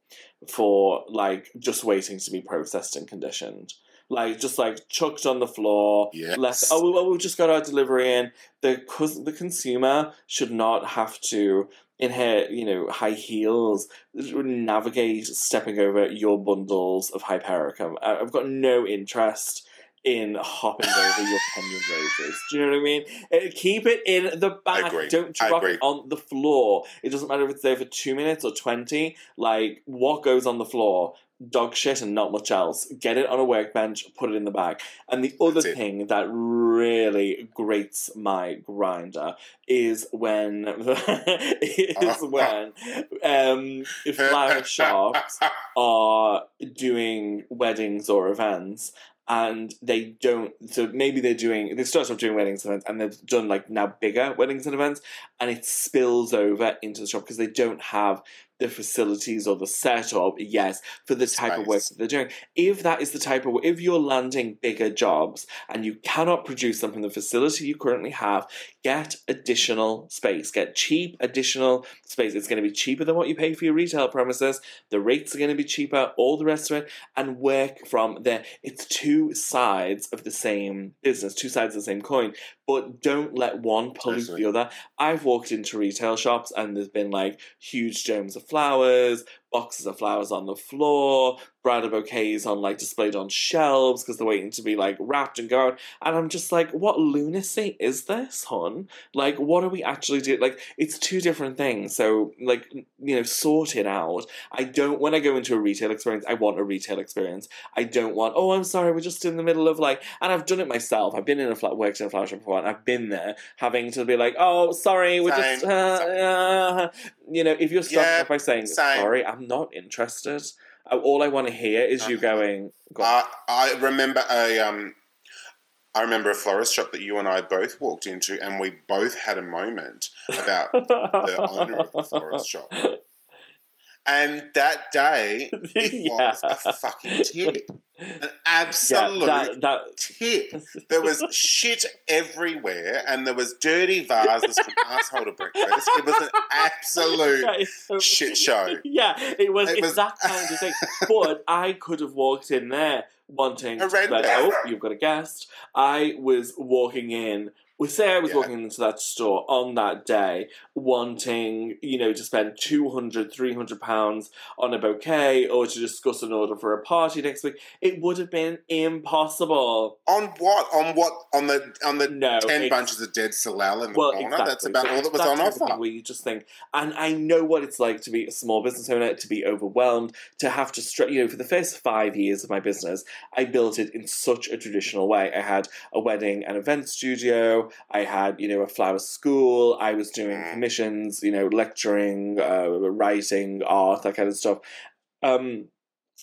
for like just waiting to be processed and conditioned. Like, just, like, chucked on the floor. Yes. Left. Oh, well, we've just got our delivery in. The consumer should not have to, in her, you know, high heels, navigate stepping over your bundles of Hypericum. I've got no interest in hopping over your Kenyan roses. Do you know what I mean? Keep it in the back. Don't drop it on the floor. It doesn't matter if it's there for 2 minutes or 20. Like, what goes on the floor? Dog shit and not much else. Get it on a workbench, put it in the bag. And the other thing that really grates my grinder is when flower shops are doing weddings or events. And they don't, so maybe they start off doing weddings and events, and they've done like now bigger weddings and events, and it spills over into the shop because they don't have the facilities or the setup, yes, for the type of work that they're doing. If that is the type of work, if you're landing bigger jobs and you cannot produce them from the facility you currently have, get additional space, get cheap additional space. It's going to be cheaper than what you pay for your retail premises. The rates are going to be cheaper, all the rest of it, and work from there. It's two sides of the same business, two sides of the same coin, but don't let one pollute the other. I've walked into retail shops and there's been like huge germs of flowers, boxes of flowers on the floor, bridal bouquets on like displayed on shelves because they're waiting to be like wrapped and go out. And I'm just like, what lunacy is this, hon? Like, what are we actually doing? Like, it's two different things. So, like, you know, sort it out. I don't, when I go into a retail experience, I want a retail experience. I don't want, oh, I'm sorry, we're just in the middle of like, and I've done it myself. I've been in worked in a flower shop before, and I've been there having to be like, oh, sorry, we're just, you know, if you're starting off by saying, sorry, I'm not interested. All I want to hear is you going, go on. I remember a florist shop that you and I both walked into, and we both had a moment about the owner of the florist shop. And that day, it was a fucking tip. An absolute tip. There was shit everywhere, and there was dirty vases from asshole to breakfast. It was an absolute shit show. Yeah, it was that kind of thing. But I could have walked in there wanting to say, oh, you've got a guest. I was walking in. Well, say I was walking into that store on that day wanting, you know, to spend £200, £300 on a bouquet or to discuss an order for a party next week. It would have been impossible. On what? On the 10 bunches of dead salal in the corner? Exactly. That's about all that was on offer. Where you just think, and I know what it's like to be a small business owner, to be overwhelmed, to have to, you know, for the first 5 years of my business, I built it in such a traditional way. I had a wedding and event studio. I had, you know, a flower school. I was doing commissions, you know, lecturing, writing, art, that kind of stuff.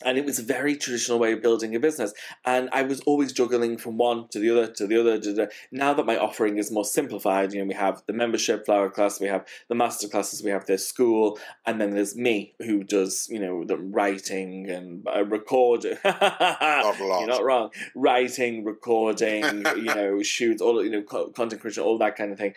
And it was a very traditional way of building a business. And I was always juggling from one to the other, to the other. Now that my offering is more simplified, you know, we have the membership flower class, we have the master classes, we have this school, and then there's me who does, you know, the writing and recording. You're not wrong. Writing, recording, you know, shoots, all, you know, content creation, all that kind of thing.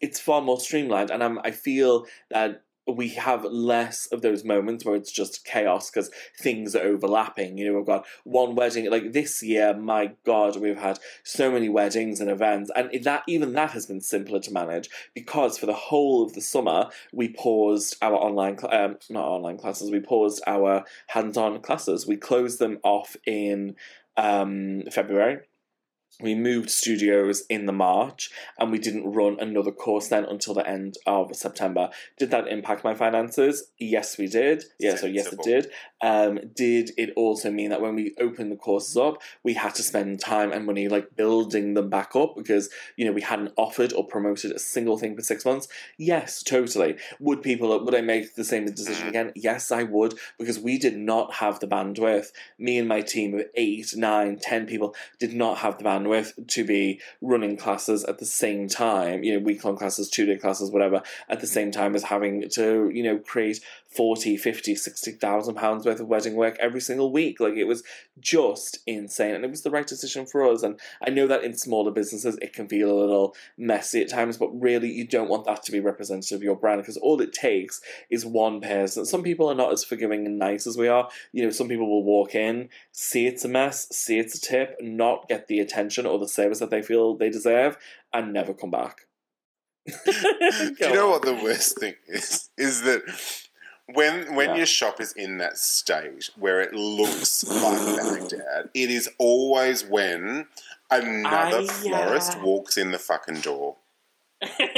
It's far more streamlined. And I feel that we have less of those moments where it's just chaos because things are overlapping. You know, we've got one wedding, like this year, my God, we've had so many weddings and events. And that even that has been simpler to manage because for the whole of the summer, we paused our we paused our hands-on classes. We closed them off in February. We moved studios in the March and we didn't run another course then until the end of September. Did that impact my finances? Yes, we did. Yeah, so yes, it did. Did it also mean that when we opened the courses up, we had to spend time and money like building them back up because, you know, we hadn't offered or promoted a single thing for 6 months? Yes, totally. Would I make the same decision again? Yes, I would, because we did not have the bandwidth. Me and my team of 8, 9, 10 people did not have the bandwidth to be running classes at the same time, you know, week-long classes, 2-day classes, whatever, at the same time as having to, you know, create 40, 50, 60,000 pounds worth of wedding work every single week. Like, it was just insane, and it was the right decision for us. And I know that in smaller businesses it can feel a little messy at times, but really you don't want that to be representative of your brand, because all it takes is one person. Some people are not as forgiving and nice as we are. You know, some people will walk in, see it's a mess, see it's a tip, not get the attention or the service that they feel they deserve, and never come back. Do you know what the worst thing is that when your shop is in that state where it looks like Baghdad, it is always when another florist walks in the fucking door. It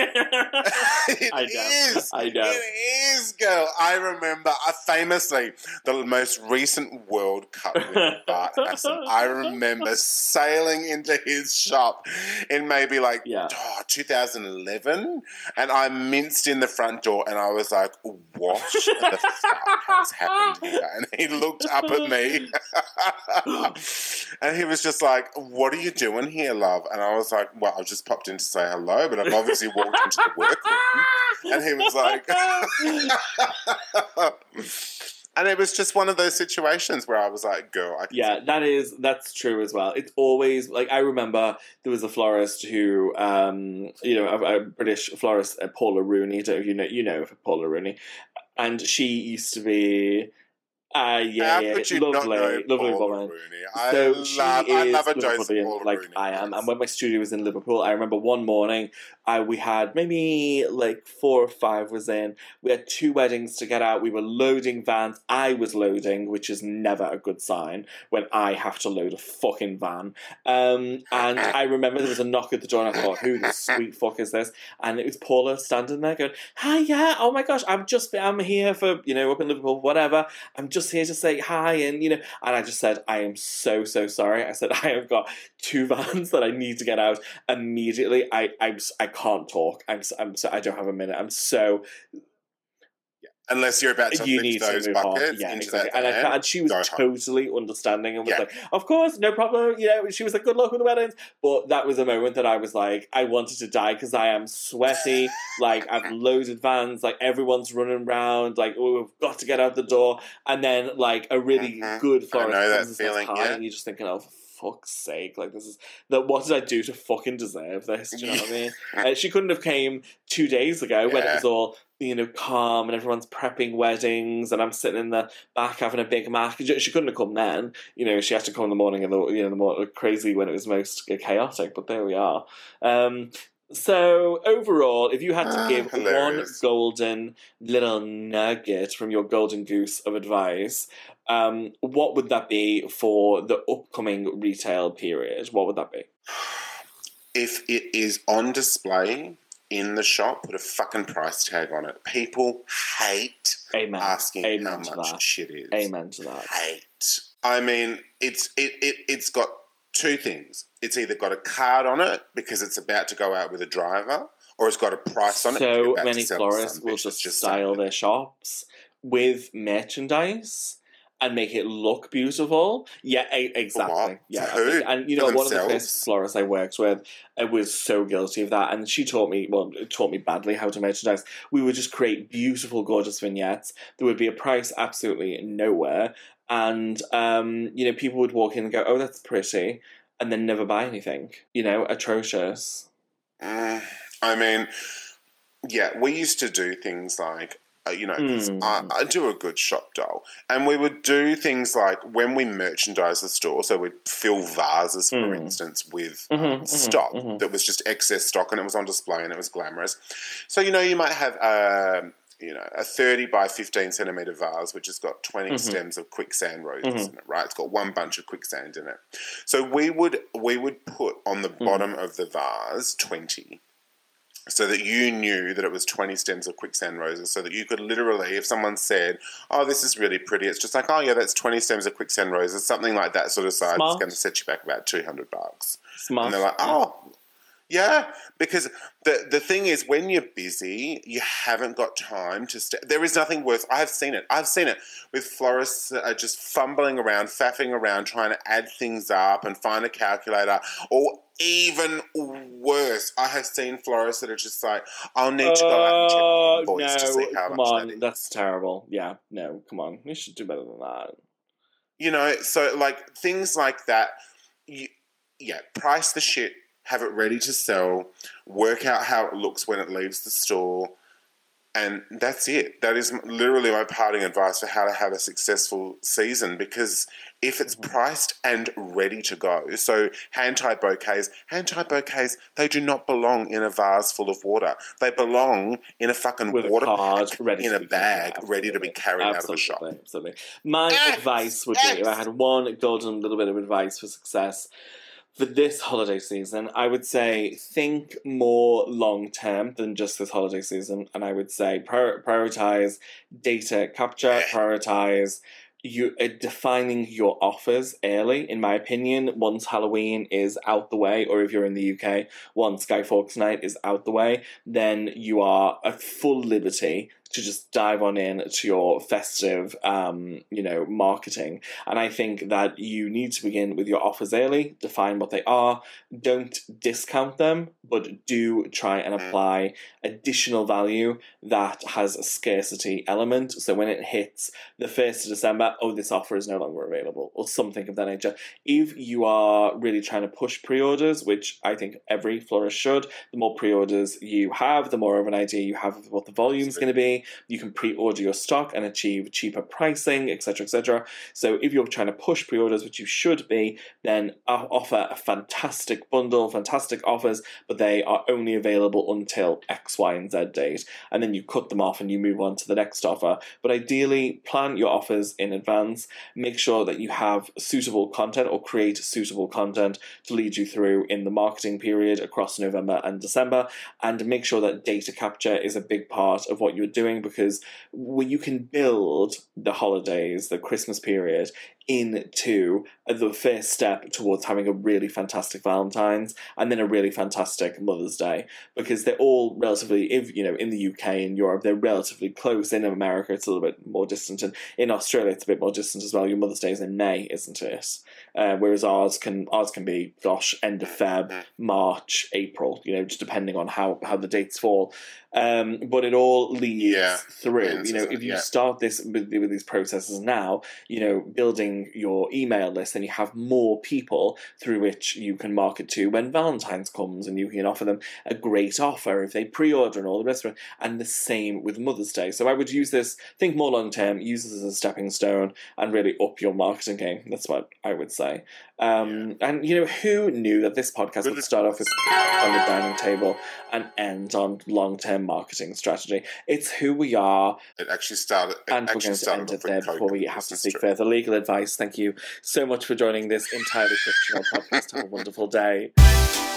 is, girl. I remember famously the most recent World Cup with Bart Hassan. I remember sailing into his shop in maybe 2011, and I minced in the front door and I was like, what the fuck has happened here? And he looked up at me and he was just like, what are you doing here, love? And I was like, well, I just popped in to say hello, but I've obviously as he walked into the workroom. And he was like... And it was just one of those situations where I was like, girl, I can see. That's true as well. It's always, like, I remember there was a florist who, a British florist, Paula Rooney, don't know if you know Paula Rooney, and she used to be... lovely woman. I love a dose of Paula Rooney. I am. And when my studio was in Liverpool, I remember one morning, we had maybe like 4 or 5 was in. We had 2 weddings to get out. We were loading vans. I was loading, which is never a good sign when I have to load a fucking van. And I remember there was a knock at the door, and I thought, who the sweet fuck is this? And it was Paula standing there going, hi, yeah, oh my gosh, I'm here for, up in Liverpool, whatever. I'm just here to say hi, and and I just said, I am so, so sorry. I said, I have got 2 vans that I need to get out immediately. I can't talk. I'm so I don't have a minute. I'm so... Unless you're about to lift those buckets into that van. And she was totally understanding and was like, of course, no problem. She was like, good luck with the weddings. But that was a moment that I was like, I wanted to die because I am sweaty. I've loaded vans. Everyone's running around. We've got to get out the door. And then, a really good florist. I know that feeling, yeah. And you're just thinking, oh, fuck's sake, this is that. What did I do to fucking deserve this? Do you know what I mean? She couldn't have came 2 days ago when it was all calm and everyone's prepping weddings and I'm sitting in the back having a Big Mac. She couldn't have come then. She had to come in the morning and the more crazy when it was most chaotic. But there we are. So overall, if you had to give one golden little nugget from your golden goose of advice, what would that be for the upcoming retail period? What would that be? If it is on display in the shop, put a fucking price tag on it. People hate asking how much shit is. Amen to that. Hate. I mean, it's got 2 things. It's either got a card on it because it's about to go out with a driver, or it's got a price on it. So many florists will just style their shops with merchandise and make it look beautiful. Yeah, exactly. For what? Yeah, for who? And one of the first florists I worked with, I was so guilty of that, and she taught me badly how to merchandise. We would just create beautiful, gorgeous vignettes. There would be a price absolutely nowhere, and people would walk in and go, "Oh, that's pretty," and then never buy anything. Atrocious. I mean, yeah, we used to do things like. I do a good shop doll, and we would do things like when we merchandise the store, so we'd fill vases, for instance, with stock that was just excess stock, and it was on display and it was glamorous. So you might have a 30 by 15 centimetre vase, which has got 20 stems of quicksand roses in it, right? It's got one bunch of quicksand in it. So we would put on the bottom of the vase 20. So that you knew that it was 20 stems of quicksand roses, so that you could literally, if someone said, oh, this is really pretty, it's just like, oh, yeah, that's 20 stems of quicksand roses, something like that sort of size. It's going to set you back about $200. Smart. And they're like, oh, yeah, because the thing is, when you're busy, you haven't got time to stay. There is nothing worse. I've seen it with florists that are just fumbling around, faffing around, trying to add things up and find a calculator. Or even worse, I have seen florists that are just like, I'll need to go out and check my invoice to see how much that is. That's terrible. Yeah, no, come on. You should do better than that. So things like that, price the shit. Have it ready to sell, work out how it looks when it leaves the store, and that's it. That is literally my parting advice for how to have a successful season, because if it's priced and ready to go, so hand-tied bouquets, they do not belong in a vase full of water. They belong in a fucking water bag, in a bag, ready to be carried out of the shop. Absolutely. My advice would be, if I had one golden little bit of advice for success, for this holiday season, I would say think more long-term than just this holiday season. And I would say prioritise data capture, prioritise defining your offers early. In my opinion, once Halloween is out the way, or if you're in the UK, once Guy Fawkes Night is out the way, then you are at full liberty to just dive on in to your festive, marketing. And I think that you need to begin with your offers early, define what they are. Don't discount them, but do try and apply additional value that has a scarcity element. So when it hits the 1st of December, oh, this offer is no longer available, or something of that nature. If you are really trying to push pre-orders, which I think every florist should, the more pre-orders you have, the more of an idea you have of what the volume is going to be. You can pre-order your stock and achieve cheaper pricing, etc., etc. So if you're trying to push pre-orders, which you should be, then offer a fantastic bundle, fantastic offers, but they are only available until X, Y, and Z date. And then you cut them off and you move on to the next offer. But ideally, plan your offers in advance. Make sure that you have suitable content, or create suitable content to lead you through in the marketing period across November and December. And make sure that data capture is a big part of what you're doing, because you can build the holidays, the Christmas period, into the first step towards having a really fantastic Valentine's and then a really fantastic Mother's Day, because they're all relatively, in the UK and Europe, they're relatively close. In America, it's a little bit more distant. And in Australia, it's a bit more distant as well. Your Mother's Day is in May, isn't it? Whereas ours can be, end of Feb, March, April, just depending on how the dates fall. But it all leads through. If you start this with these processes now, building your email list, then you have more people through which you can market to when Valentine's comes, and you can offer them a great offer if they pre-order and all the rest of it. And the same with Mother's Day. So I would use this, think more long term, use this as a stepping stone, and really up your marketing game. That's what I would say. And who knew that this podcast would start off with on the dining table and end on long-term marketing strategy? It's who we are. It actually started. And we're going to end it there before we have to seek further legal advice. Thank you so much for joining this entirely fictional podcast. Have a wonderful day.